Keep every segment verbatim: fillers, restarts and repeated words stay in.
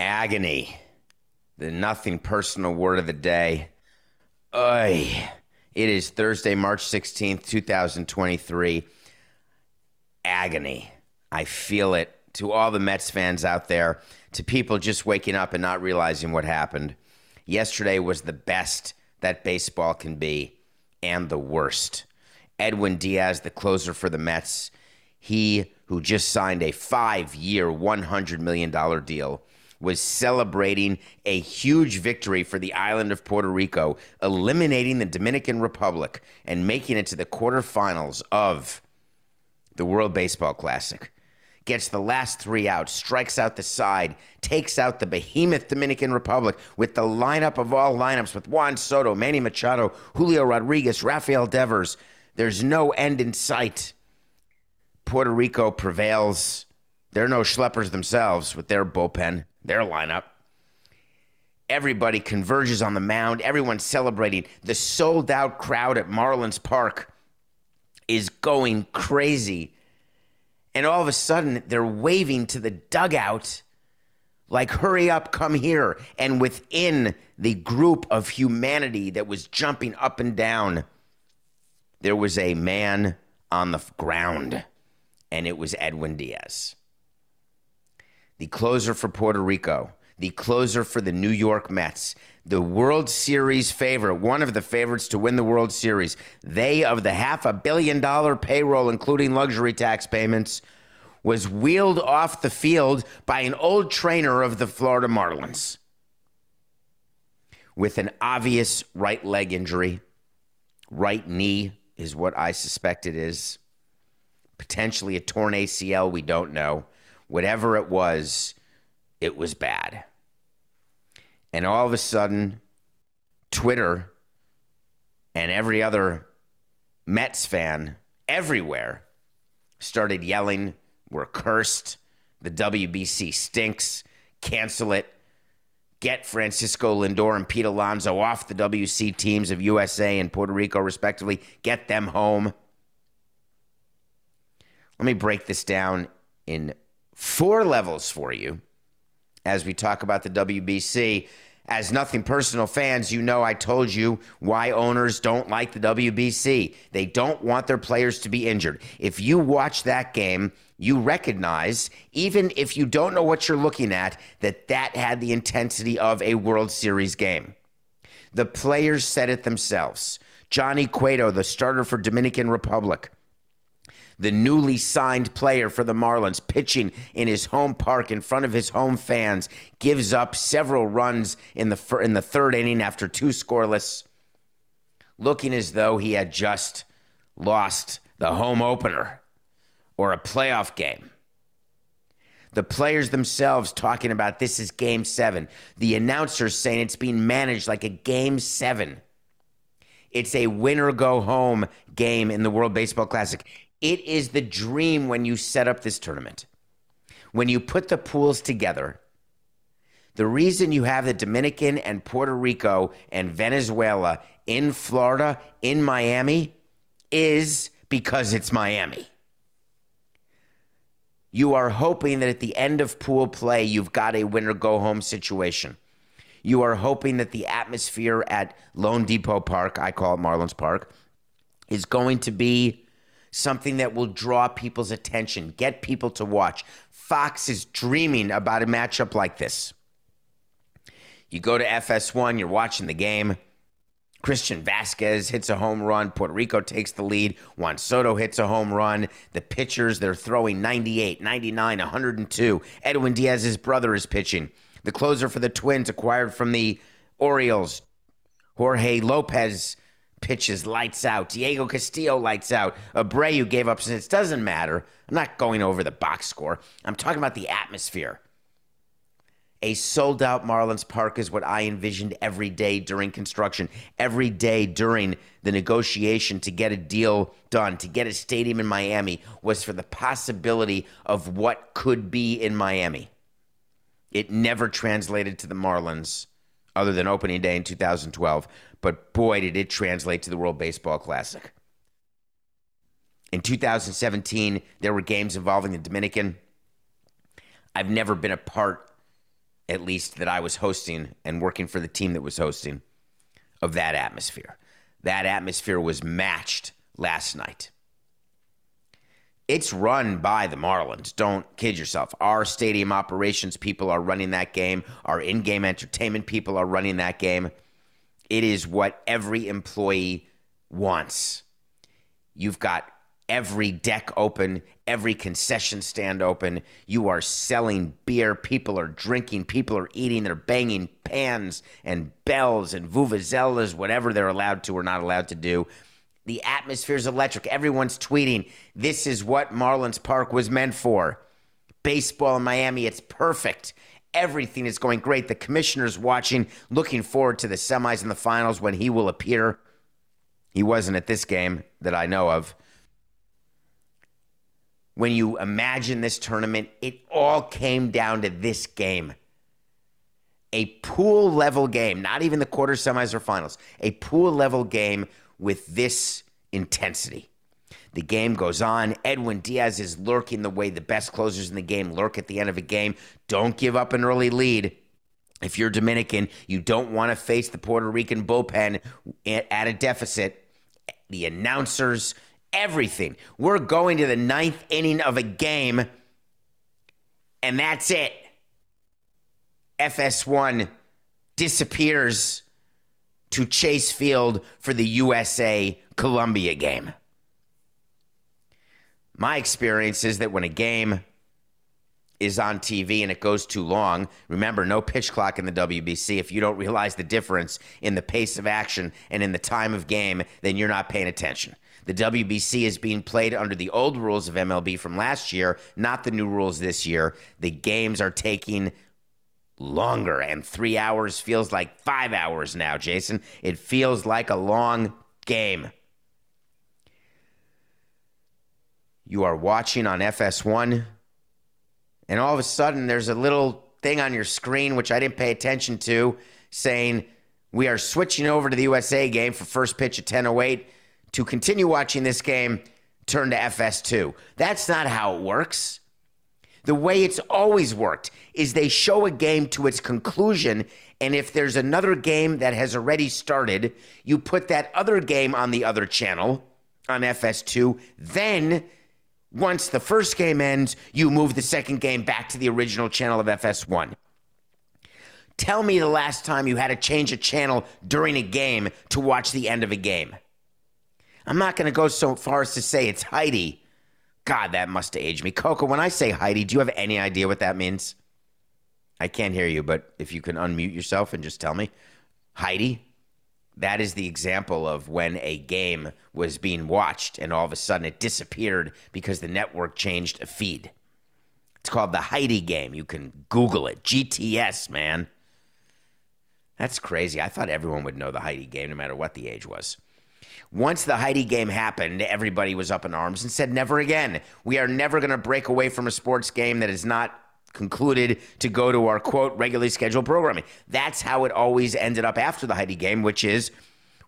Agony, the nothing personal word of the day. Oy. It is Thursday, March sixteenth, two thousand twenty-three. Agony. I feel it. To all the Mets fans out there, to people just waking up and not realizing what happened. Yesterday was the best that baseball can be and the worst. Edwin Diaz, the closer for the Mets, he who just signed a five-year, one hundred million dollars deal, was celebrating a huge victory for the island of Puerto Rico, eliminating the Dominican Republic and making it to the quarterfinals of the World Baseball Classic. Gets the last three out, strikes out the side, takes out the behemoth Dominican Republic with the lineup of all lineups with Juan Soto, Manny Machado, Julio Rodriguez, Rafael Devers. There's no end in sight. Puerto Rico prevails. They're no schleppers themselves with their bullpen, their lineup. Everybody converges on the mound. Everyone's celebrating. The sold-out crowd at Marlins Park is going crazy. And all of a sudden, they're waving to the dugout like, hurry up, come here. And within the group of humanity that was jumping up and down, there was a man on the ground, and it was Edwin Diaz. The closer for Puerto Rico, the closer for the New York Mets, the World Series favorite, one of the favorites to win the World Series. They, of the half a billion dollar payroll, including luxury tax payments, was wheeled off the field by an old trainer of the Florida Marlins with an obvious right leg injury. Right knee is what I suspect it is. Potentially a torn A C L, we don't know. Whatever it was, it was bad. And all of a sudden, Twitter and every other Mets fan everywhere started yelling, we're cursed, the W B C stinks, cancel it, get Francisco Lindor and Pete Alonso off the W B C teams of U S A and Puerto Rico, respectively, get them home. Let me break this down in four levels for you as we talk about the W B C. As nothing personal fans, you know I told you why owners don't like the W B C. They don't want their players to be injured. If you watch that game, you recognize, even if you don't know what you're looking at, that that had the intensity of a World Series game. The players said it themselves. Johnny Cueto, the starter for Dominican Republic, the newly signed player for the Marlins, pitching in his home park in front of his home fans, gives up several runs in the fir- in the third inning after two scoreless, looking as though he had just lost the home opener or a playoff game. The players themselves talking about this is game seven. The announcers saying it's being managed like a game seven. It's a win or go home game in the World Baseball Classic. It is the dream when you set up this tournament. When you put the pools together, the reason you have the Dominican and Puerto Rico and Venezuela in Florida, in Miami, is because it's Miami. You are hoping that at the end of pool play, you've got a win-or-go-home situation. You are hoping that the atmosphere at Lone Depot Park, I call it Marlins Park, is going to be something that will draw people's attention, get people to watch. Fox is dreaming about a matchup like this. You go to F S one, you're watching the game. Christian Vasquez hits a home run. Puerto Rico takes the lead. Juan Soto hits a home run. The pitchers, they're throwing ninety-eight, ninety-nine, one oh two. Edwin Diaz's brother is pitching. The closer for the Twins, acquired from the Orioles, Jorge Lopez, pitches lights out. Diego Castillo lights out. Abreu gave up since. Doesn't matter. I'm not going over the box score. I'm talking about the atmosphere. A sold-out Marlins Park is what I envisioned every day during construction, every day during the negotiation to get a deal done, to get a stadium in Miami, was for the possibility of what could be in Miami. It never translated to the Marlins other than opening day in two thousand twelve. But boy, did it translate to the World Baseball Classic. In two thousand seventeen, there were games involving the Dominican. I've never been a part, at least that I was hosting and working for the team that was hosting, of that atmosphere. That atmosphere was matched last night. It's run by the Marlins. Don't kid yourself. Our stadium operations people are running that game. Our in-game entertainment people are running that game. It is what every employee wants. You've got every deck open, every concession stand open. You are selling beer. People are drinking. People are eating. They're banging pans and bells and vuvuzelas, whatever they're allowed to or not allowed to do. The atmosphere's electric. Everyone's tweeting, this is what Marlins Park was meant for. Baseball in Miami, it's perfect. Everything is going great. The commissioner's watching, looking forward to the semis and the finals when he will appear. He wasn't at this game that I know of. When you imagine this tournament, it all came down to this game. A pool-level game, not even the quarter, semis, or finals. A pool-level game with this intensity. The game goes on. Edwin Diaz is lurking the way the best closers in the game lurk at the end of a game. Don't give up an early lead. If you're Dominican, you don't want to face the Puerto Rican bullpen at a deficit. The announcers, everything. We're going to the ninth inning of a game, and that's it. F S one disappears to Chase Field for the U S A Colombia game. My experience is that when a game is on T V and it goes too long, remember, no pitch clock in the W B C. If you don't realize the difference in the pace of action and in the time of game, then you're not paying attention. The W B C is being played under the old rules of M L B from last year, not the new rules this year. The games are taking longer, and three hours feels like five hours now, Jason. It feels like a long game. You are watching on F S one, and all of a sudden there's a little thing on your screen, which I didn't pay attention to, saying we are switching over to the U S A game for first pitch at ten oh eight. To continue watching this game, turn to F S two. That's not how it works. The way it's always worked is they show a game to its conclusion, and if there's another game that has already started, you put that other game on the other channel, on F S two, then once the first game ends, you move the second game back to the original channel of F S one. Tell me the last time you had to change a channel during a game to watch the end of a game. I'm not going to go so far as to say it's Heidi. God, that must have aged me. Coco, when I say Heidi, do you have any idea what that means? I can't hear you, but if you can unmute yourself and just tell me. Heidi? That is the example of when a game was being watched and all of a sudden it disappeared because the network changed a feed. It's called the Heidi game. You can Google it. G T S, man. That's crazy. I thought everyone would know the Heidi game no matter what the age was. Once the Heidi game happened, everybody was up in arms and said, never again. We are never going to break away from a sports game that is not concluded to go to our, quote, regularly scheduled programming. That's how it always ended up after the Heidi game, which is,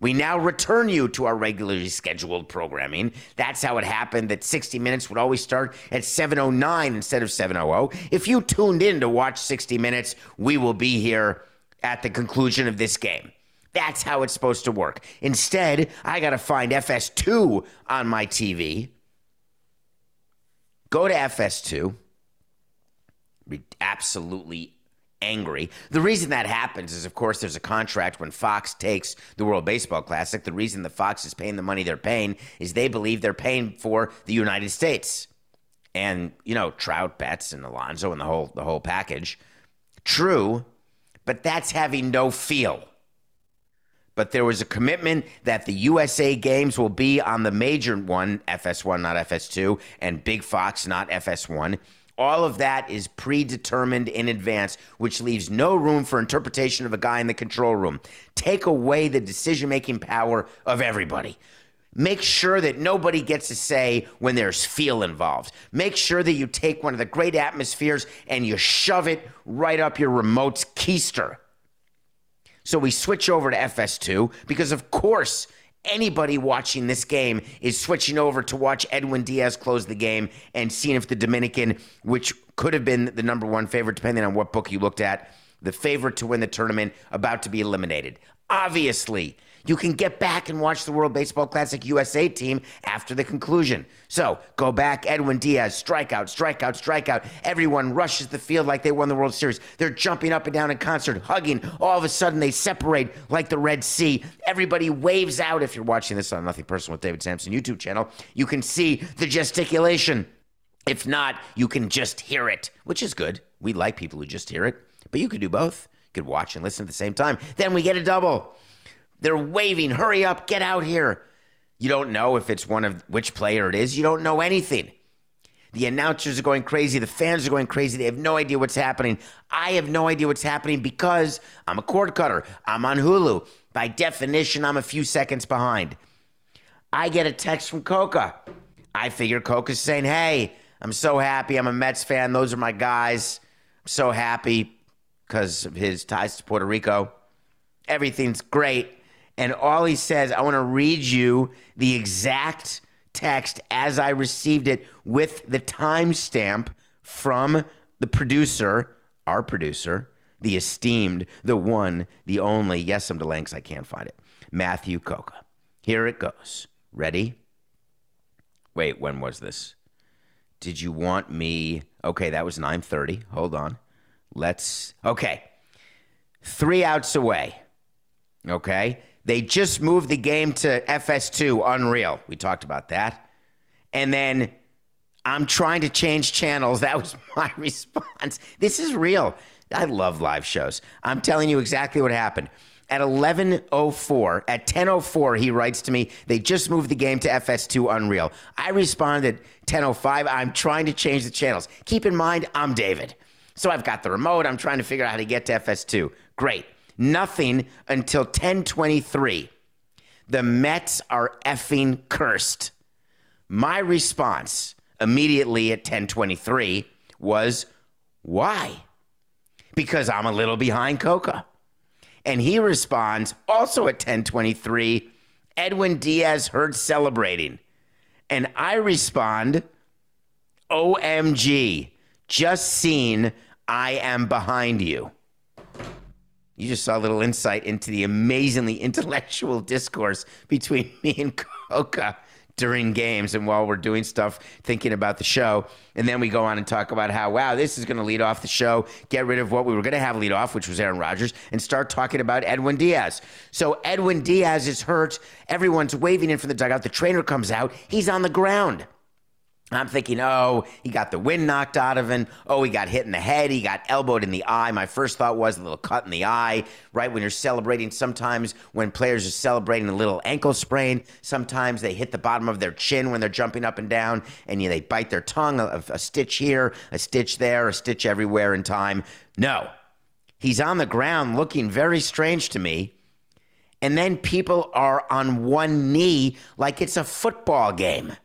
we now return you to our regularly scheduled programming. That's how it happened that sixty minutes would always start at seven oh nine instead of seven oh oh. If you tuned in to watch sixty minutes, we will be here at the conclusion of this game. That's how it's supposed to work. Instead, I got to find F S two on my T V. Go to F S two. Absolutely angry. The reason that happens is, of course, there's a contract when Fox takes the World Baseball Classic. The reason the Fox is paying the money they're paying is they believe they're paying for the United States. And, you know, Trout, Betts, and Alonso and the whole the whole package. True, but that's having no feel. But there was a commitment that the U S A games will be on the major one, F S one, not F S two, and Big Fox, not F S one. All of that is predetermined in advance, which leaves no room for interpretation of a guy in the control room. Take away the decision-making power of everybody. Make sure that nobody gets a say when there's feel involved. Make sure that you take one of the great atmospheres and you shove it right up your remote's keister. So we switch over to F S two because, of course, anybody watching this game is switching over to watch Edwin Diaz close the game and seeing if the Dominican, which could have been the number one favorite, depending on what book you looked at, the favorite to win the tournament, about to be eliminated. Obviously, you can get back and watch the World Baseball Classic U S A team after the conclusion. So go back, Edwin Diaz, strikeout, strikeout, strikeout. Everyone rushes the field like they won the World Series. They're jumping up and down in concert, hugging. All of a sudden, they separate like the Red Sea. Everybody waves out. If you're watching this on Nothing Personal with David Samson YouTube channel, you can see the gesticulation. If not, you can just hear it, which is good. We like people who just hear it, but you could do both. You could watch and listen at the same time. Then we get a double. They're waving, hurry up, get out here. You don't know if it's one of which player it is. You don't know anything. The announcers are going crazy. The fans are going crazy. They have no idea what's happening. I have no idea what's happening because I'm a cord cutter. I'm on Hulu. By definition, I'm a few seconds behind. I get a text from Coca. I figure Coca's saying, hey, I'm so happy. I'm a Mets fan. Those are my guys. I'm so happy because of his ties to Puerto Rico. Everything's great. And all he says, I want to read you the exact text as I received it with the timestamp from the producer, our producer, the esteemed, the one, the only, yes, I'm delaying because I can't find it, Matthew Coca. Here it goes. Ready? Wait, when was this? Did you want me? Okay, that was nine thirty. Hold on. Let's, okay. Three outs away. Okay. They just moved the game to F S two, unreal. We talked about that. And then I'm trying to change channels. That was my response. This is real. I love live shows. I'm telling you exactly what happened. At eleven oh four, at ten oh four, he writes to me, they just moved the game to F S two, unreal. I responded at ten oh five, I'm trying to change the channels. Keep in mind, I'm David. So I've got the remote. I'm trying to figure out how to get to F S two. Great. Nothing until ten twenty-three. The Mets are effing cursed. My response immediately at ten twenty-three was, why? Because I'm a little behind Coca. And he responds also at ten twenty-three, Edwin Diaz heard celebrating. And I respond, O M G, just seen, I am behind you. You just saw a little insight into the amazingly intellectual discourse between me and Coca during games and while we're doing stuff, thinking about the show. And then we go on and talk about how, wow, this is going to lead off the show, get rid of what we were going to have lead off, which was Aaron Rodgers, and start talking about Edwin Diaz. So Edwin Diaz is hurt. Everyone's waving in from the dugout. The trainer comes out. He's on the ground. I'm thinking, oh, he got the wind knocked out of him. Oh, he got hit in the head. He got elbowed in the eye. My first thought was a little cut in the eye, right? When you're celebrating, sometimes when players are celebrating, a little ankle sprain, sometimes they hit the bottom of their chin when they're jumping up and down, and you know, they bite their tongue, a, a stitch here, a stitch there, a stitch everywhere in time. No, he's on the ground looking very strange to me. And then people are on one knee like it's a football game.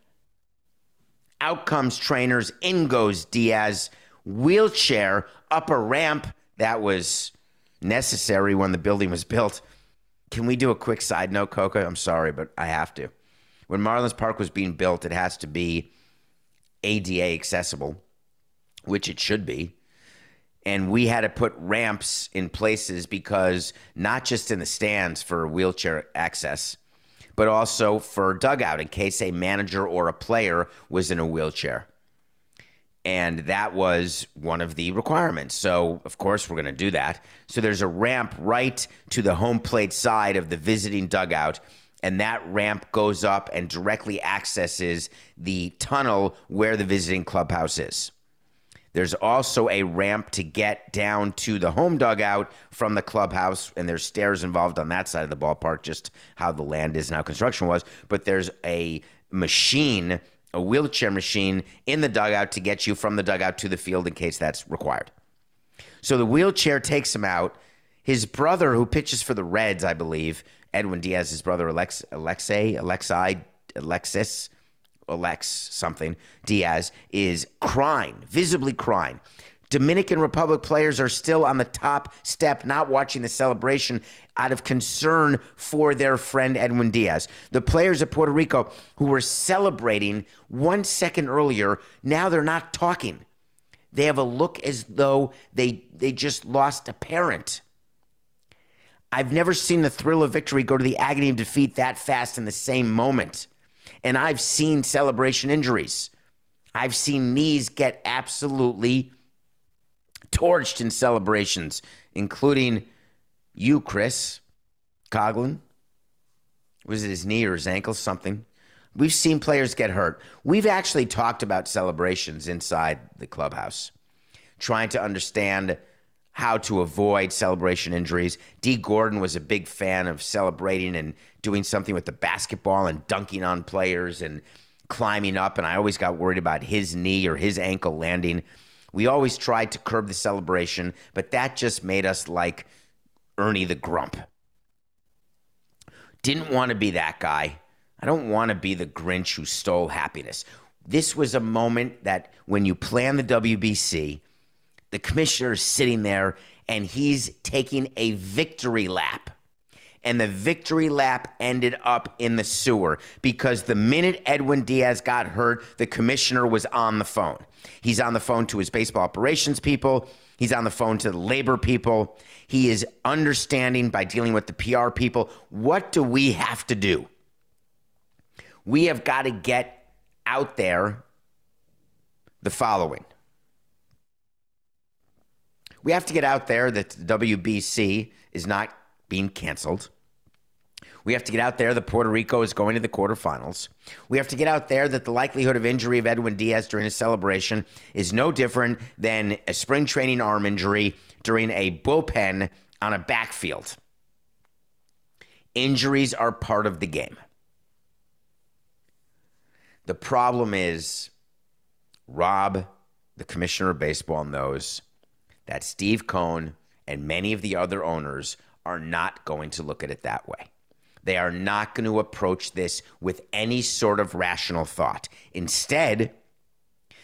Out comes trainers, in goes Diaz, wheelchair, up a ramp. That was necessary when the building was built. Can we do a quick side note, Coca? I'm sorry, but I have to. When Marlins Park was being built, it has to be A D A accessible, which it should be. And we had to put ramps in places because not just in the stands for wheelchair access, but also for dugout in case a manager or a player was in a wheelchair. And that was one of the requirements. So, of course, we're going to do that. So there's a ramp right to the home plate side of the visiting dugout. And that ramp goes up and directly accesses the tunnel where the visiting clubhouse is. There's also a ramp to get down to the home dugout from the clubhouse, and there's stairs involved on that side of the ballpark, just how the land is and how construction was. But there's a machine, a wheelchair machine in the dugout to get you from the dugout to the field in case that's required. So the wheelchair takes him out. His brother, who pitches for the Reds, I believe, Edwin Diaz, his brother Alex, Alexei, Alexei, Alexis, Alex something, Diaz, is crying, visibly crying. Dominican Republic players are still on the top step, not watching the celebration out of concern for their friend Edwin Diaz. The players of Puerto Rico who were celebrating one second earlier, now they're not talking. They have a look as though they they just lost a parent. I've never seen the thrill of victory go to the agony of defeat that fast in the same moment. And I've seen celebration injuries. I've seen knees get absolutely torched in celebrations, including you, Chris Coughlin. Was it his knee or his ankle? Something. We've seen players get hurt. We've actually talked about celebrations inside the clubhouse, trying to understand how to avoid celebration injuries. D. Gordon was a big fan of celebrating and doing something with the basketball and dunking on players and climbing up, and I always got worried about his knee or his ankle landing. We always tried to curb the celebration, but that just made us like Ernie the Grump. Didn't want to be that guy. I don't want to be the Grinch who stole happiness. This was a moment that when you plan the W B C, the commissioner is sitting there, and he's taking a victory lap. And the victory lap ended up in the sewer because the minute Edwin Diaz got hurt, the commissioner was on the phone. He's on the phone to his baseball operations people. He's on the phone to the labor people. He is understanding by dealing with the P R people. What do we have to do? We have got to get out there the following. We have to get out there that the W B C is not being canceled. We have to get out there that Puerto Rico is going to the quarterfinals. We have to get out there that the likelihood of injury of Edwin Diaz during a celebration is no different than a spring training arm injury during a bullpen on a backfield. Injuries are part of the game. The problem is, Rob, the commissioner of baseball, knows that Steve Cohen and many of the other owners are not going to look at it that way. They are not going to approach this with any sort of rational thought. Instead,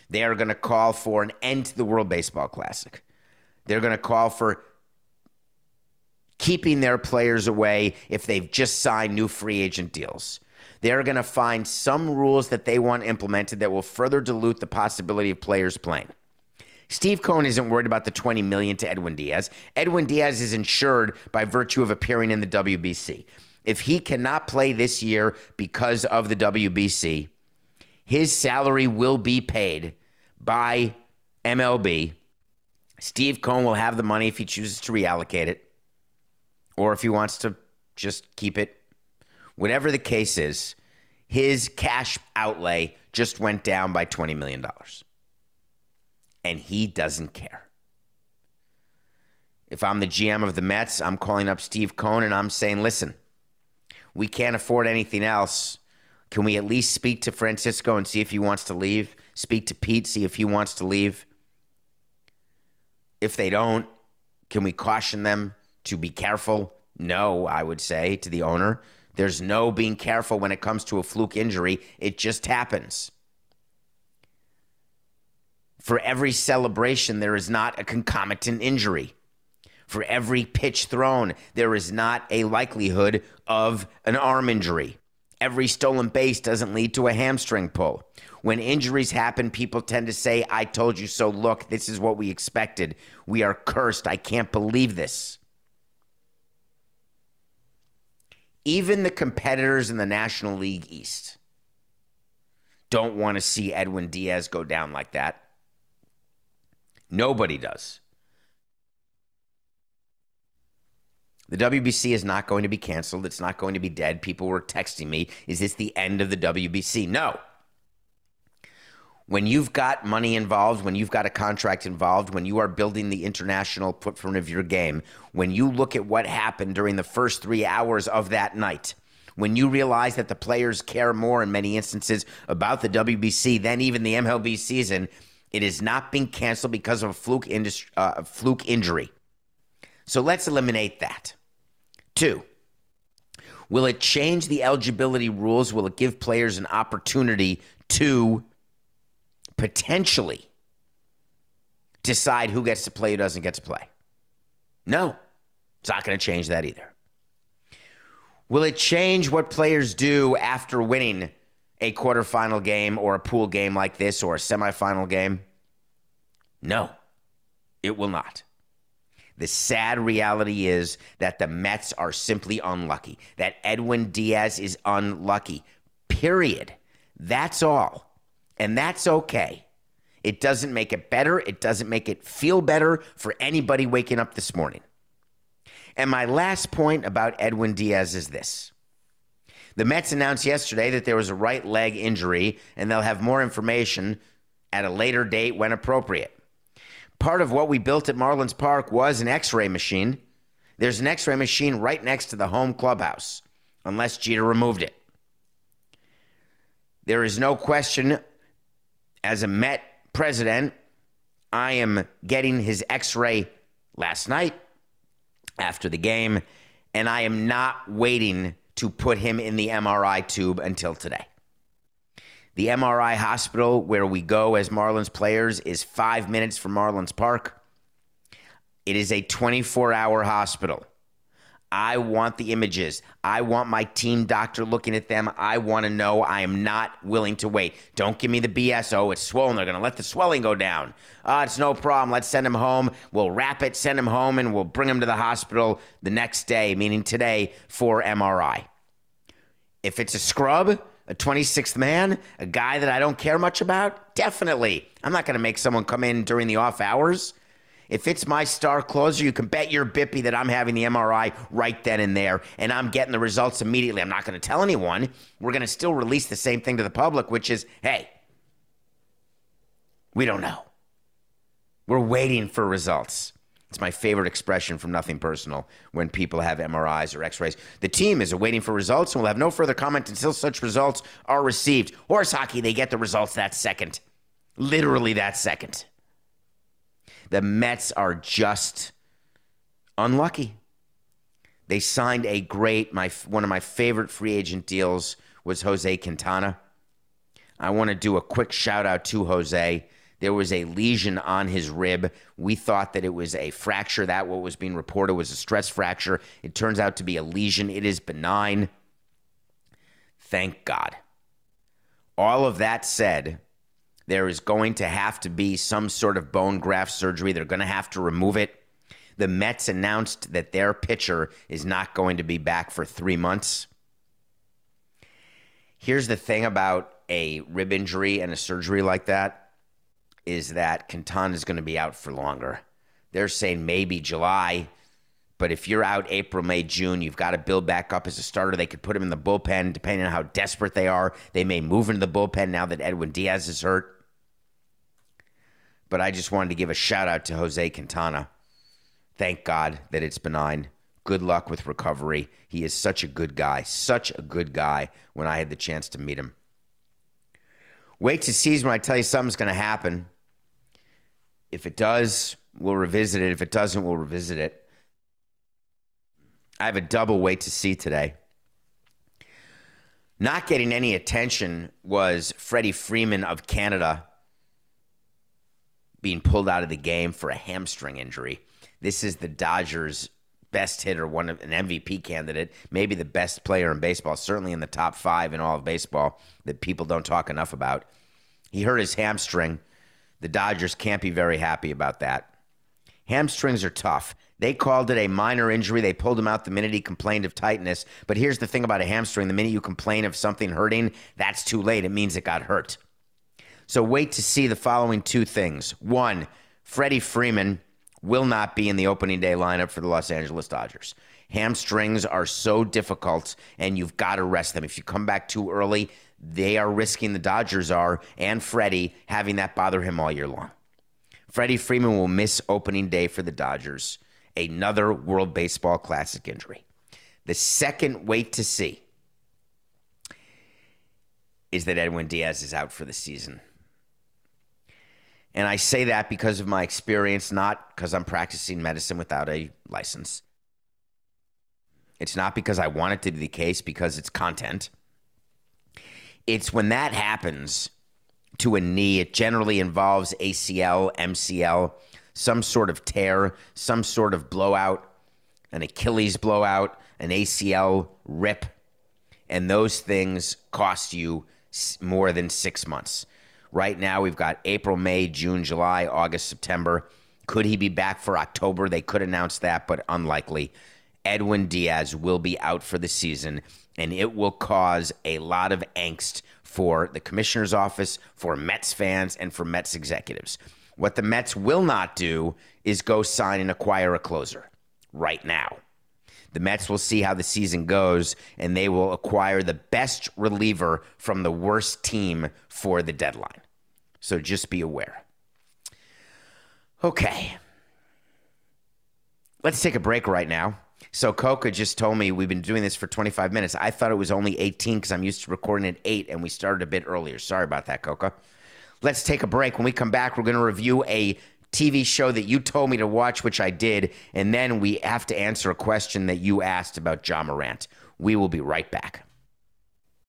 they are going to call for an end to the World Baseball Classic. They're going to call for keeping their players away if they've just signed new free agent deals. They're going to find some rules that they want implemented that will further dilute the possibility of players playing. Steve Cohen isn't worried about the twenty million dollars to Edwin Diaz. Edwin Diaz is insured by virtue of appearing in the W B C. If he cannot play this year because of the W B C, his salary will be paid by M L B. Steve Cohen will have the money if he chooses to reallocate it or if he wants to just keep it. Whatever the case is, his cash outlay just went down by twenty million dollars. And he doesn't care. If I'm the G M of the Mets, I'm calling up Steve Cohen and I'm saying, listen, we can't afford anything else. Can we at least speak to Francisco and see if he wants to leave? Speak to Pete, see if he wants to leave. If they don't, can we caution them to be careful? No, I would say to the owner. There's no being careful when it comes to a fluke injury. It just happens. For every celebration, there is not a concomitant injury. For every pitch thrown, there is not a likelihood of an arm injury. Every stolen base doesn't lead to a hamstring pull. When injuries happen, people tend to say, I told you so. Look, this is what we expected. We are cursed. I can't believe this. Even the competitors in the National League East don't want to see Edwin Diaz go down like that. Nobody does. The W B C is not going to be canceled. It's not going to be dead. People were texting me, is this the end of the W B C? No. When you've got money involved, when you've got a contract involved, when you are building the international footprint of your game, when you look at what happened during the first three hours of that night, when you realize that the players care more in many instances about the W B C than even the M L B season, it is not being canceled because of a fluke, industry, uh, a fluke injury. So let's eliminate that. Two, will it change the eligibility rules? Will it give players an opportunity to potentially decide who gets to play, who doesn't get to play? No, it's not going to change that either. Will it change what players do after winning a quarterfinal game or a pool game like this or a semifinal game? No, it will not. The sad reality is that the Mets are simply unlucky, that Edwin Diaz is unlucky, period. That's all. And that's okay. It doesn't make it better. It doesn't make it feel better for anybody waking up this morning. And my last point about Edwin Diaz is this. The Mets announced yesterday that there was a right leg injury, and they'll have more information at a later date when appropriate. Part of what we built at Marlins Park was an x-ray machine. There's an x-ray machine right next to the home clubhouse, unless Jeter removed it. There is no question, as a Met president, I am getting his x-ray last night after the game, and I am not waiting to put him in the M R I tube until today. The M R I hospital where we go as Marlins players is five minutes from Marlins Park. It is a twenty-four hour hospital. I want the images. I want my team doctor looking at them. I want to know. I am not willing to wait. Don't give me the B S. Oh, it's swollen. They're going to let the swelling go down. Uh, it's no problem. Let's send him home. We'll wrap it, send him home, and we'll bring him to the hospital the next day, meaning today, for M R I. If it's a scrub, a twenty-sixth man, a guy that I don't care much about, definitely. I'm not going to make someone come in during the off hours. If it's my star closer, you can bet your bippy that I'm having the M R I right then and there, and I'm getting the results immediately. I'm not going to tell anyone. We're going to still release the same thing to the public, which is, hey, we don't know. We're waiting for results. It's my favorite expression from Nothing Personal when people have M R Is or x-rays. The team is awaiting for results and will have no further comment until such results are received. Horse hockey, they get the results that second. Literally that second. The Mets are just unlucky. They signed a great, my one of my favorite free agent deals was Jose Quintana. I want to do a quick shout out to Jose. There was a lesion on his rib. We thought that it was a fracture. That what was being reported was a stress fracture. It turns out to be a lesion. It is benign. Thank God. All of that said, there is going to have to be some sort of bone graft surgery. They're going to have to remove it. The Mets announced that their pitcher is not going to be back for three months. Here's the thing about a rib injury and a surgery like that is that Quintana is going to be out for longer. They're saying maybe July, but if you're out April, May, June, you've got to build back up as a starter. They could put him in the bullpen. Depending on how desperate they are, they may move into the bullpen now that Edwin Diaz is hurt. But I just wanted to give a shout out to Jose Quintana. Thank God that it's benign. Good luck with recovery. He is such a good guy, such a good guy when I had the chance to meet him. Wait to see when I tell you something's going to happen. If it does, we'll revisit it. If it doesn't, we'll revisit it. I have a double wait to see today. Not getting any attention was Freddie Freeman of Canada being pulled out of the game for a hamstring injury. This is the Dodgers' best hitter, one of an M V P candidate, maybe the best player in baseball, certainly in the top five in all of baseball that people don't talk enough about. He hurt his hamstring. The Dodgers can't be very happy about that. Hamstrings are tough. They called it a minor injury. They pulled him out the minute he complained of tightness. But here's the thing about a hamstring. The minute you complain of something hurting, that's too late. It means it got hurt. So wait to see the following two things. One, Freddie Freeman will not be in the opening day lineup for the Los Angeles Dodgers. Hamstrings are so difficult, and you've got to rest them. If you come back too early, they are risking, the Dodgers are, and Freddie, having that bother him all year long. Freddie Freeman will miss opening day for the Dodgers. Another World Baseball Classic injury. The second wait to see is that Edwin Diaz is out for the season. And I say that because of my experience, not because I'm practicing medicine without a license. It's not because I want it to be the case, because it's content. It's when that happens to a knee, it generally involves A C L, M C L, some sort of tear, some sort of blowout, an Achilles blowout, an A C L rip, and those things cost you more than six months. Right now, we've got April, May, June, July, August, September. Could he be back for October? They could announce that, but unlikely. Edwin Diaz will be out for the season, and it will cause a lot of angst for the commissioner's office, for Mets fans, and for Mets executives. What the Mets will not do is go sign and acquire a closer right now. The Mets will see how the season goes, and they will acquire the best reliever from the worst team for the deadline. So just be aware. Okay. Let's take a break right now. So Coca just told me we've been doing this for twenty-five minutes. I thought it was only eighteen because I'm used to recording at eight, and we started a bit earlier. Sorry about that, Coca. Let's take a break. When we come back, we're going to review a T V show that you told me to watch, which I did, and then we have to answer a question that you asked about Ja Morant. We will be right back.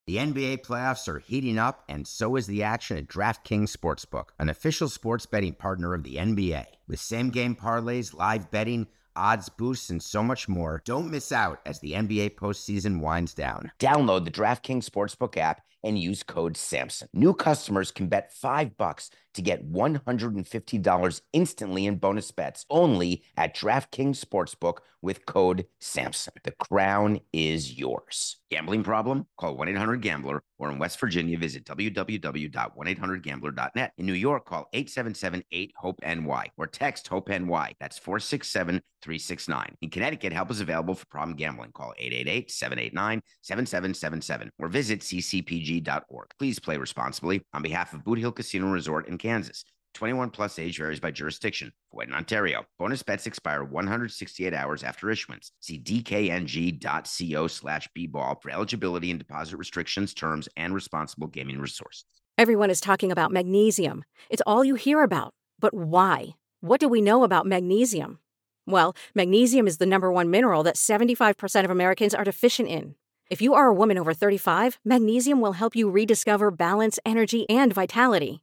The N B A playoffs are heating up, and so is the action at DraftKings Sportsbook, an official sports betting partner of the N B A. With same-game parlays, live betting, odds boosts, and so much more, don't miss out as the N B A postseason winds down. Download the DraftKings Sportsbook app and use code SAMSON. New customers can bet five bucks to get one hundred fifty dollars instantly in bonus bets only at DraftKings Sportsbook with code SAMSON. The crown is yours. Gambling problem? Call one eight hundred gambler or in West Virginia, visit w w w dot one eight hundred gambler dot net. In New York, call eight seven seven eight hope N Y or text HOPE-NY. That's four six seven three six nine. In Connecticut, help is available for problem gambling. Call eight eight eight seven eight nine seven seven seven seven or visit c c p g dot org. Please play responsibly. On behalf of Boot Hill Casino Resort in Kansas, twenty-one plus age varies by jurisdiction. Void in Ontario. Bonus bets expire one hundred sixty-eight hours after issuance. See d k n g dot co slash b ball for eligibility and deposit restrictions, terms, and responsible gaming resources. Everyone is talking about magnesium. It's all you hear about. But why? What do we know about magnesium? Well, magnesium is the number one mineral that seventy-five percent of Americans are deficient in. If you are a woman over thirty-five, magnesium will help you rediscover balance, energy, and vitality.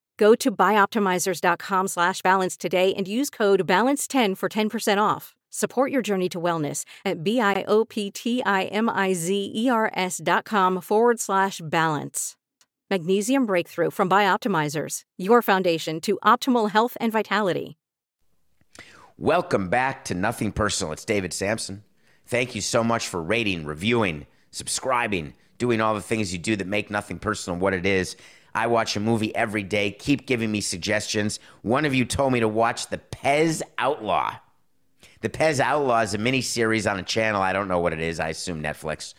Go to bioptimizers dot com slash balance today and use code balance ten for ten percent off. Support your journey to wellness at B-I-O-P-T-I-M-I-Z-E-R-S dot com forward slash balance. Magnesium Breakthrough from Bioptimizers, your foundation to optimal health and vitality. Welcome back to Nothing Personal. It's David Samson. Thank you so much for rating, reviewing, subscribing, doing all the things you do that make Nothing Personal what it is. I watch a movie every day. Keep giving me suggestions. One of you told me to watch The Pez Outlaw. The Pez Outlaw is a mini-series on a channel. I don't know what it is. I assume Netflix.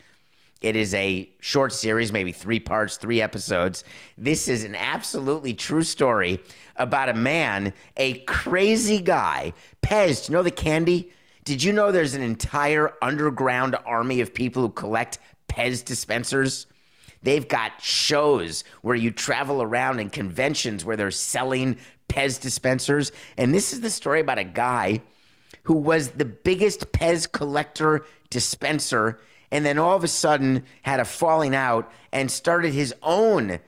It is a short series, maybe three parts, three episodes. This is an absolutely true story about a man, a crazy guy. Pez, do you know the candy? Did you know there's an entire underground army of people who collect Pez dispensers? They've got shows where you travel around and conventions where they're selling Pez dispensers. And this is the story about a guy who was the biggest Pez collector dispenser, and then all of a sudden had a falling out and started his own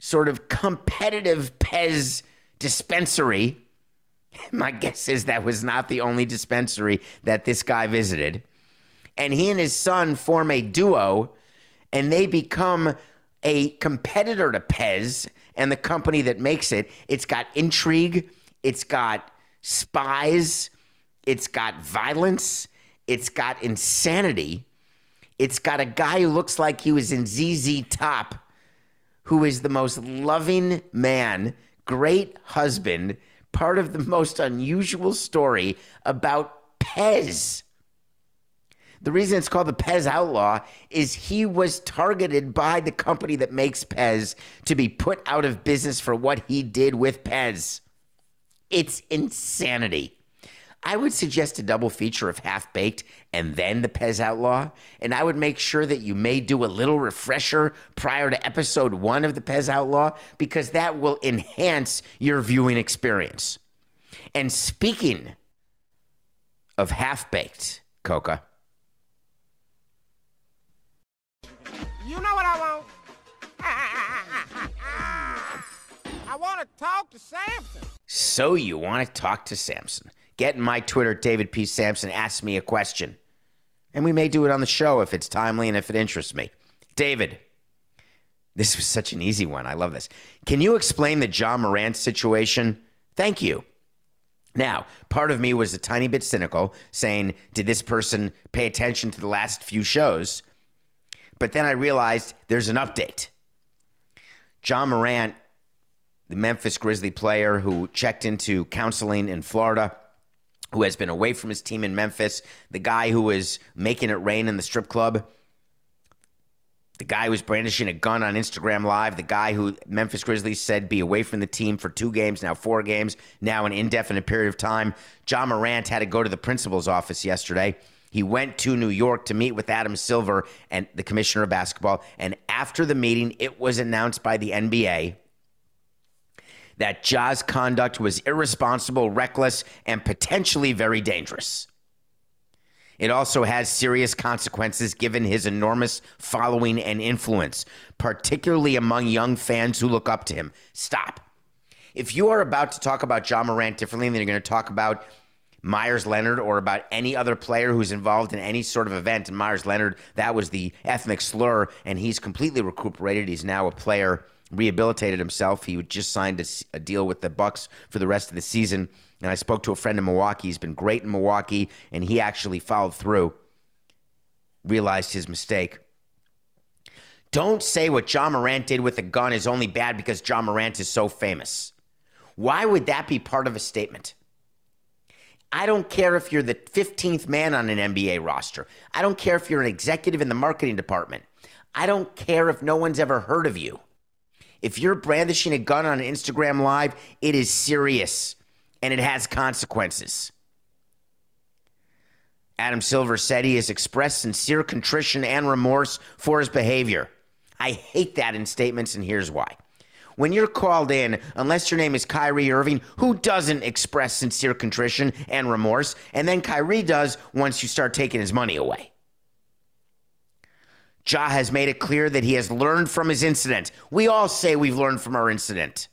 sort of competitive Pez dispensary My guess is that was not the only dispensary that this guy visited. And he and his son form a duo, and they become a competitor to Pez and the company that makes it. It's got intrigue. It's got spies. It's got violence. It's got insanity. It's got a guy who looks like he was in Z Z Top, who is the most loving man, great husband, part of the most unusual story about Pez. The reason it's called the Pez Outlaw is he was targeted by the company that makes Pez to be put out of business for what he did with Pez. It's insanity. I would suggest a double feature of Half Baked and then the Pez Outlaw, and I would make sure that you may do a little refresher prior to episode one of the Pez Outlaw, because that will enhance your viewing experience. And speaking of Half Baked, Coca. You know what I want? I want to talk to Samson. So you want to talk to Samson. Get in my Twitter, David P. Samson, ask me a question. And we may do it on the show if it's timely and if it interests me. David, this was such an easy one. I love this. Can you explain the Ja Morant situation? Thank you. Now, part of me was a tiny bit cynical, saying, did this person pay attention to the last few shows? But then I realized there's an update. Ja Morant, the Memphis Grizzly player who checked into counseling in Florida, who has been away from his team in Memphis, the guy who was making it rain in the strip club, the guy who was brandishing a gun on Instagram Live, the guy who Memphis Grizzlies said be away from the team for two games, now four games, now an indefinite period of time. Ja Morant had to go to the principal's office yesterday. He went to New York to meet with Adam Silver, and the commissioner of basketball. And after the meeting, it was announced by the N B A that Ja's conduct was irresponsible, reckless, and potentially very dangerous. It also has serious consequences given his enormous following and influence, particularly among young fans who look up to him. Stop. If you are about to talk about Ja Morant differently than you're going to talk about Myers Leonard or about any other player who's involved in any sort of event, and Myers Leonard, that was the ethnic slur, and he's completely recuperated. He's now a player, rehabilitated himself. He just signed a, a deal with the Bucks for the rest of the season, and I spoke to a friend in Milwaukee. He's been great in Milwaukee, and he actually followed through, realized his mistake. Don't say what Ja Morant did with a gun is only bad because Ja Morant is so famous. Why would that be part of a statement? I don't care if you're the fifteenth man on an N B A roster. I don't care if you're an executive in the marketing department. I don't care if no one's ever heard of you. If you're brandishing a gun on Instagram Live, it is serious and it has consequences. Adam Silver said he has expressed sincere contrition and remorse for his behavior. I hate that in statements, and here's why. When you're called in, unless your name is Kyrie Irving, who doesn't express sincere contrition and remorse, and then Kyrie does once you start taking his money away. Ja has made it clear that he has learned from his incident. We all say we've learned from our incident.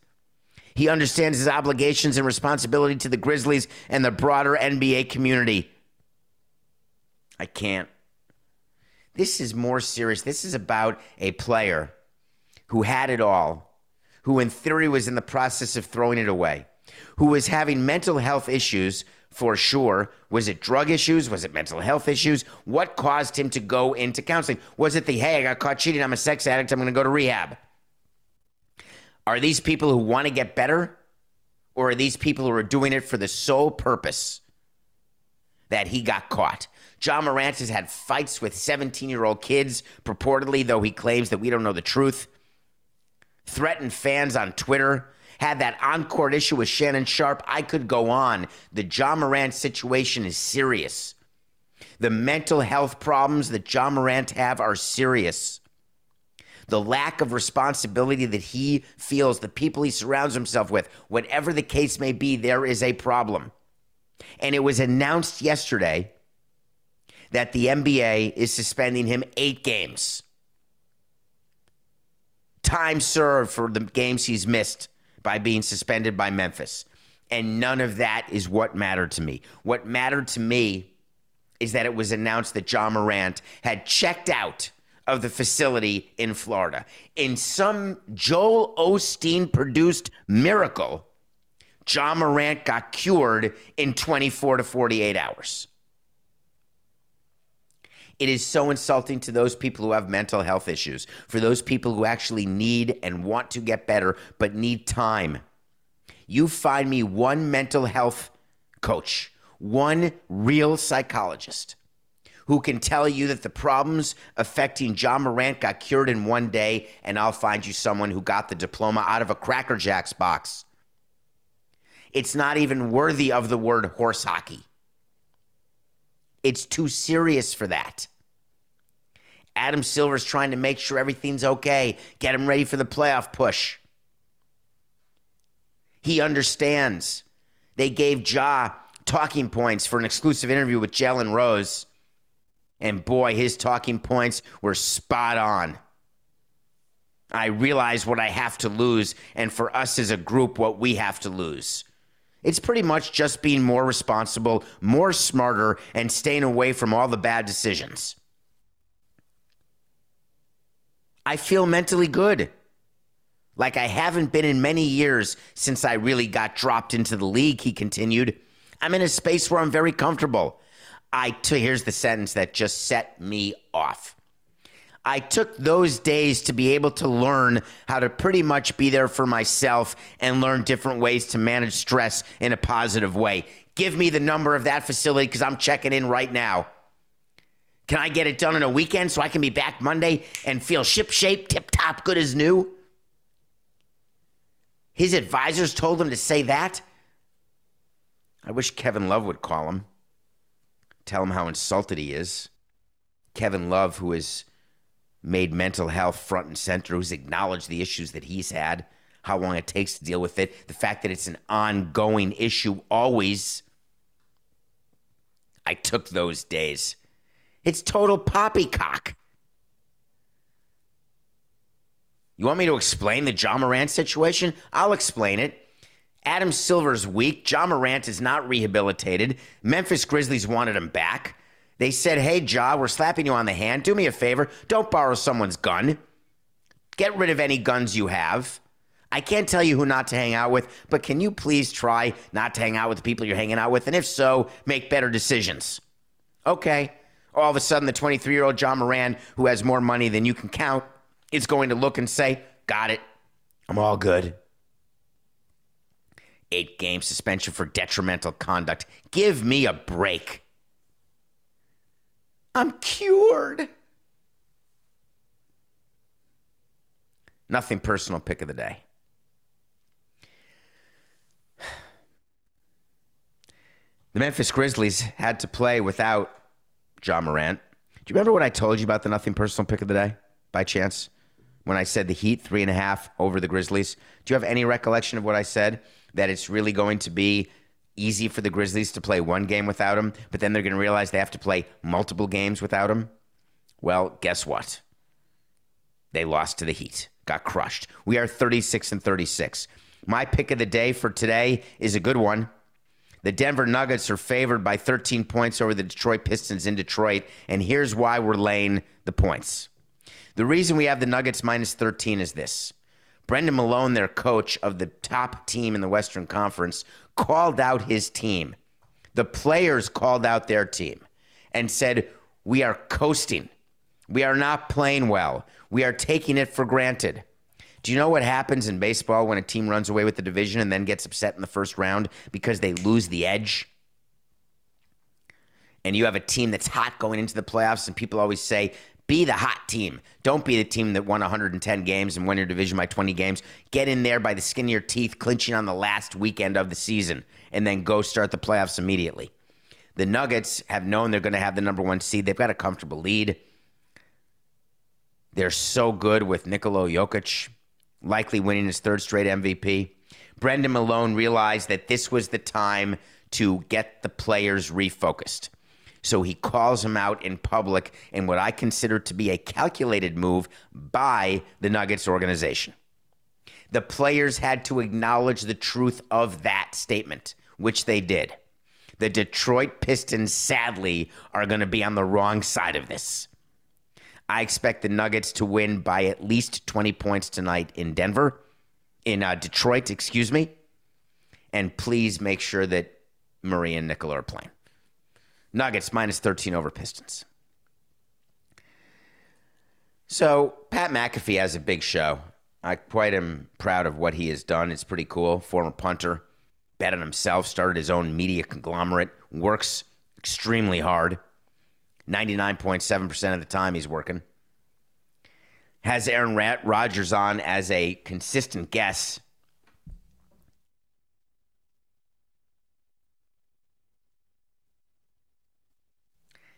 He understands his obligations and responsibility to the Grizzlies and the broader N B A community. I can't. This is more serious. This is about a player who had it all, who in theory was in the process of throwing it away, who was having mental health issues for sure. Was it drug issues? Was it mental health issues? What caused him to go into counseling? Was it the, hey, I got caught cheating, I'm a sex addict, I'm going to go to rehab? Are these people who want to get better, or are these people who are doing it for the sole purpose that he got caught? Ja Morant has had fights with seventeen-year-old kids, purportedly, though he claims that we don't know the truth. Threatened fans on Twitter, had that on-court issue with Shannon Sharp. I could go on. The Ja Morant situation is serious. The mental health problems that Ja Morant have are serious. The lack of responsibility that he feels, the people he surrounds himself with, whatever the case may be, there is a problem. And it was announced yesterday that the N B A is suspending him eight games. Time served for the games he's missed by being suspended by Memphis. And none of that is what mattered to me. What mattered to me is that it was announced that Ja Morant had checked out of the facility in Florida. In some Joel Osteen-produced miracle, Ja Morant got cured in twenty-four to forty-eight hours. It is so insulting to those people who have mental health issues, for those people who actually need and want to get better, but need time. You find me one mental health coach, one real psychologist who can tell you that the problems affecting Ja Morant got cured in one day, and I'll find you someone who got the diploma out of a Cracker Jacks box. It's not even worthy of the word horse hockey. It's too serious for that. Adam Silver's trying to make sure everything's okay, get him ready for the playoff push. He understands. They gave Ja talking points for an exclusive interview with Jalen Rose, and boy, his talking points were spot on. I realize what I have to lose, and for us as a group, what we have to lose. It's pretty much just being more responsible, more smarter, and staying away from all the bad decisions. I feel mentally good, like I haven't been in many years since I really got dropped into the league, he continued. I'm in a space where I'm very comfortable. I t- Here's the sentence that just set me off. I took those days to be able to learn how to pretty much be there for myself and learn different ways to manage stress in a positive way. Give me the number of that facility because I'm checking in right now. Can I get it done in a weekend so I can be back Monday and feel ship-shape, tip-top, good as new? His advisors told him to say that? I wish Kevin Love would call him. Tell him how insulted he is. Kevin Love, who is... made mental health front and center, who's acknowledged the issues that he's had, how long it takes to deal with it, the fact that it's an ongoing issue always. I took those days. It's total poppycock. You want me to explain the Ja Morant situation? I'll explain it. Adam Silver's weak. Ja Morant is not rehabilitated. Memphis Grizzlies wanted him back. They said, hey, Ja, we're slapping you on the hand. Do me a favor. Don't borrow someone's gun. Get rid of any guns you have. I can't tell you who not to hang out with, but can you please try not to hang out with the people you're hanging out with? And if so, make better decisions. Okay. All of a sudden, the twenty-three-year-old Ja Morant, who has more money than you can count, is going to look and say, got it. I'm all good. eight game suspension for detrimental conduct. Give me a break. I'm cured. Nothing personal, pick of the day. The Memphis Grizzlies had to play without Ja Morant. Do you remember what I told you about the nothing personal pick of the day, by chance? When I said the Heat, three and a half over the Grizzlies. Do you have any recollection of what I said? That it's really going to be easy for the Grizzlies to play one game without him, but then they're going to realize they have to play multiple games without him. Well, guess what? They lost to the Heat, got crushed. We are thirty-six and thirty-six. My pick of the day for today is a good one. The Denver Nuggets are favored by thirteen points over the Detroit Pistons in Detroit, and here's why we're laying the points. The reason we have the Nuggets minus thirteen is this. Brendan Malone, their coach of the top team in the Western Conference, called out his team. The players called out their team and said, we are coasting. We are not playing well. We are taking it for granted. Do you know what happens in baseball when a team runs away with the division and then gets upset in the first round because they lose the edge? And you have a team that's hot going into the playoffs, and people always say, be the hot team. Don't be the team that won one hundred ten games and won your division by twenty games. Get in there by the skin of your teeth, clinching on the last weekend of the season, and then go start the playoffs immediately. The Nuggets have known they're going to have the number one seed. They've got a comfortable lead. They're so good with Nikola Jokic, likely winning his third straight M V P. Brendan Malone realized that this was the time to get the players refocused. So he calls him out in public in what I consider to be a calculated move by the Nuggets organization. The players had to acknowledge the truth of that statement, which they did. The Detroit Pistons, sadly, are going to be on the wrong side of this. I expect the Nuggets to win by at least twenty points tonight in Denver, in uh, Detroit, excuse me. And please make sure that Murray and Nikola are playing. Nuggets minus thirteen over Pistons. So Pat McAfee has a big show. I quite am proud of what he has done. It's pretty cool. Former punter, bet on himself, started his own media conglomerate, works extremely hard. ninety-nine point seven percent of the time he's working. Has Aaron Rodgers on as a consistent guest.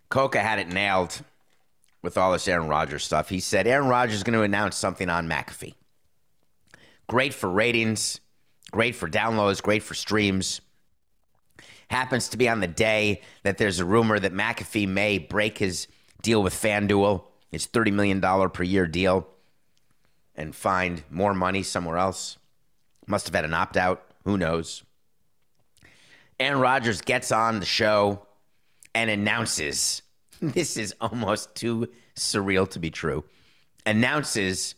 Coca had it nailed with all this Aaron Rodgers stuff. He said Aaron Rodgers is going to announce something on McAfee. Great for ratings, great for downloads, great for streams. Happens to be on the day that there's a rumor that McAfee may break his deal with FanDuel, his thirty million dollars per year deal, and find more money somewhere else. Must have had an opt-out. Who knows? Aaron Rodgers gets on the show and announces, this is almost too surreal to be true, announces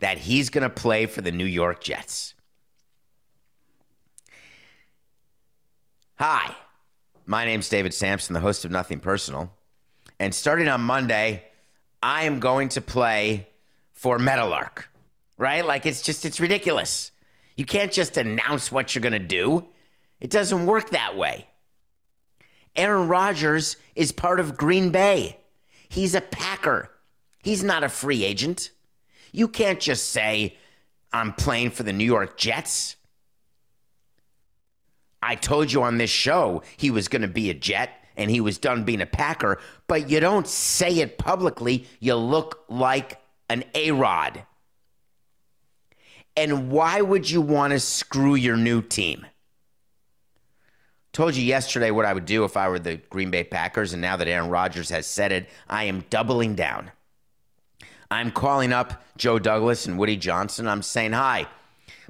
that he's going to play for the New York Jets. Hi, my name's David Samson, the host of Nothing Personal. And starting on Monday, I am going to play for Metalark, right? Like, it's just, it's ridiculous. You can't just announce what you're going to do. It doesn't work that way. Aaron Rodgers is part of Green Bay. He's a Packer. He's not a free agent. You can't just say, I'm playing for the New York Jets. I told you on this show he was going to be a Jet and he was done being a Packer, but you don't say it publicly. You look like an A-Rod. And why would you want to screw your new team? Told you yesterday what I would do if I were the Green Bay Packers, and now that Aaron Rodgers has said it, I am doubling down. I'm calling up Joe Douglas and Woody Johnson. I'm saying, hi,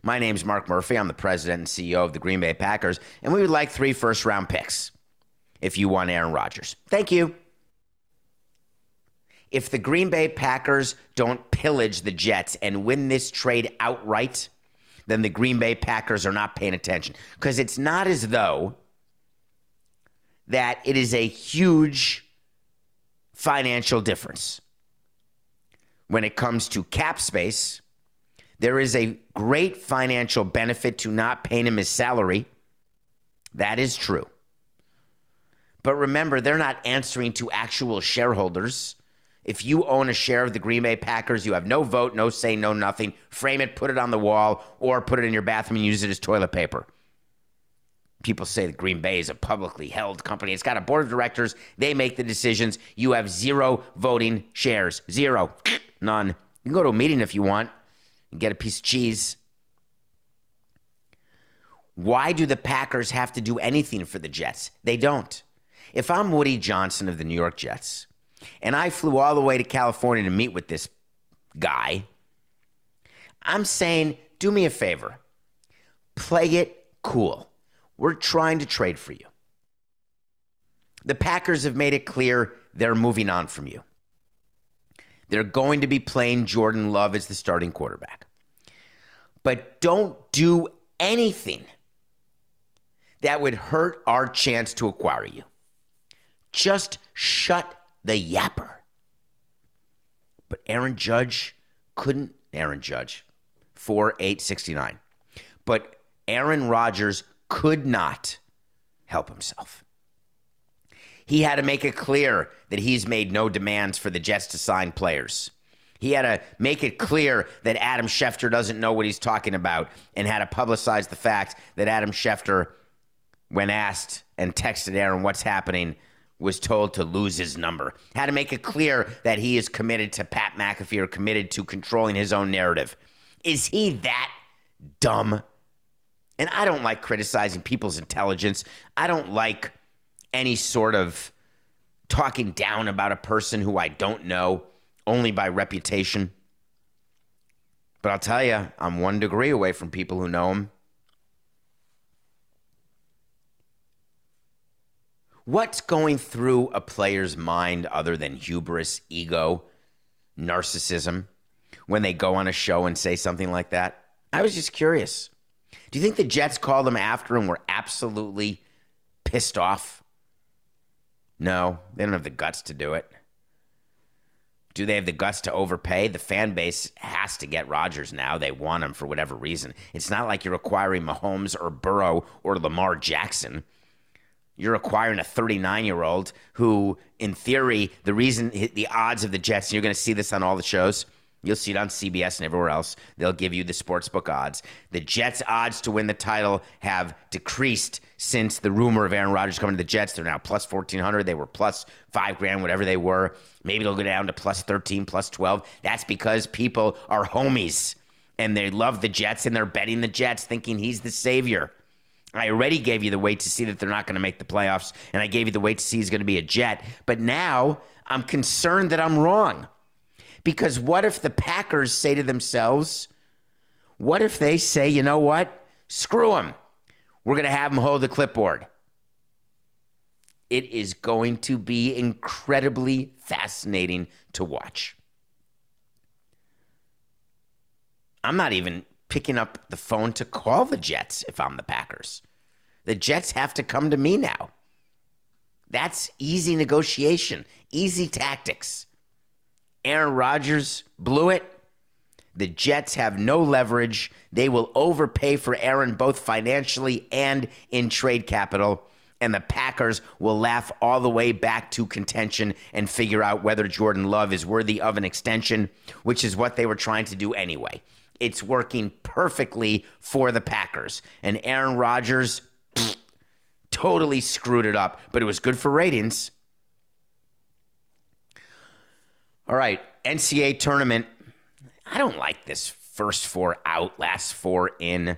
my name's Mark Murphy. I'm the president and C E O of the Green Bay Packers, and we would like three first-round picks if you want Aaron Rodgers. Thank you. If the Green Bay Packers don't pillage the Jets and win this trade outright, then the Green Bay Packers are not paying attention, because it's not as though that it is a huge financial difference. When it comes to cap space, there is a great financial benefit to not paying him his salary. That is true. But remember, they're not answering to actual shareholders. If you own a share of the Green Bay Packers, you have no vote, no say, no nothing. Frame it, put it on the wall, or put it in your bathroom and use it as toilet paper. People say that Green Bay is a publicly held company. It's got a board of directors. They make the decisions. You have zero voting shares. Zero. None. You can go to a meeting if you want and get a piece of cheese. Why do the Packers have to do anything for the Jets? They don't. If I'm Woody Johnson of the New York Jets, and I flew all the way to California to meet with this guy, I'm saying, do me a favor. Play it cool. We're trying to trade for you. The Packers have made it clear they're moving on from you. They're going to be playing Jordan Love as the starting quarterback. But don't do anything that would hurt our chance to acquire you. Just shut the yapper. But Aaron Judge couldn't. Aaron Judge, four eight sixty-nine. But Aaron Rodgers could not help himself. He had to make it clear that he's made no demands for the Jets to sign players. He had to make it clear that Adam Schefter doesn't know what he's talking about, and had to publicize the fact that Adam Schefter, when asked and texted Aaron what's happening, was told to lose his number. Had to make it clear that he is committed to Pat McAfee, or committed to controlling his own narrative. Is he that dumb? And I don't like criticizing people's intelligence. I don't like any sort of talking down about a person who I don't know only by reputation. But I'll tell you, I'm one degree away from people who know him. What's going through a player's mind other than hubris, ego, narcissism, when they go on a show and say something like that? I was just curious. Do you think the Jets called him after and were absolutely pissed off? No, they don't have the guts to do it. Do they have the guts to overpay? The fan base has to get Rodgers now. They want him for whatever reason. It's not like you're acquiring Mahomes or Burrow or Lamar Jackson. You're acquiring a thirty-nine-year-old who, in theory, the reason the odds of the Jets, and you're going to see this on all the shows, you'll see it on C B S and everywhere else, they'll give you the sportsbook odds. The Jets' odds to win the title have decreased since the rumor of Aaron Rodgers coming to the Jets. They're now plus fourteen hundred. They were plus five grand, whatever they were. Maybe it'll go down to plus thirteen, plus twelve. That's because people are homies, and they love the Jets, and they're betting the Jets, thinking he's the savior. I already gave you the weight to see that they're not going to make the playoffs, and I gave you the weight to see he's going to be a Jet. But now I'm concerned that I'm wrong. Because what if the Packers say to themselves, what if they say, you know what? Screw him. We're going to have him hold the clipboard. It is going to be incredibly fascinating to watch. I'm not even picking up the phone to call the Jets if I'm the Packers. The Jets have to come to me now. That's easy negotiation, easy tactics. Aaron Rodgers blew it. The Jets have no leverage. They will overpay for Aaron both financially and in trade capital. And the Packers will laugh all the way back to contention and figure out whether Jordan Love is worthy of an extension, which is what they were trying to do anyway. It's working perfectly for the Packers. And Aaron Rodgers pfft, totally screwed it up, but it was good for ratings. All right, N C double A tournament. I don't like this first four out, last four in.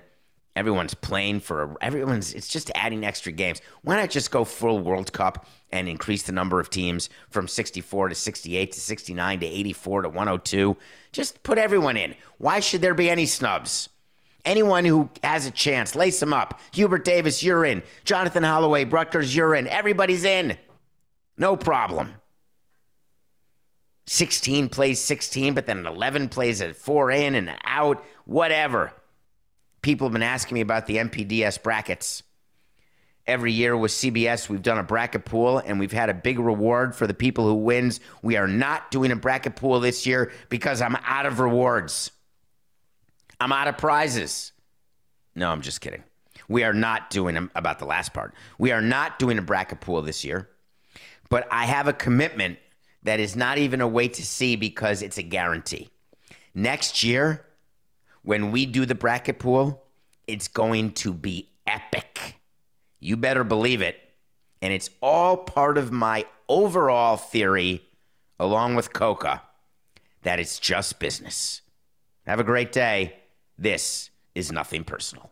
Everyone's playing for, everyone's, it's just adding extra games. Why not just go full World Cup and increase the number of teams from sixty-four to sixty-eight to sixty-nine to eighty-four to one oh two? Just put everyone in. Why should there be any snubs? Anyone who has a chance, lace them up. Hubert Davis, you're in. Jonathan Holloway, Rutgers, you're in. Everybody's in. No problem. sixteen plays sixteen, but then an eleven plays a four in and an out, whatever. People have been asking me about the M P D S brackets. Every year with C B S, we've done a bracket pool, and we've had a big reward for the people who wins. We are not doing a bracket pool this year because I'm out of rewards. I'm out of prizes. No, I'm just kidding. We are not doing them about the last part. We are not doing a bracket pool this year, but I have a commitment that is not even a wait to see because it's a guarantee. Next year, when we do the bracket pool, it's going to be epic. You better believe it. And it's all part of my overall theory, along with Coca, that it's just business. Have a great day. This is Nothing Personal.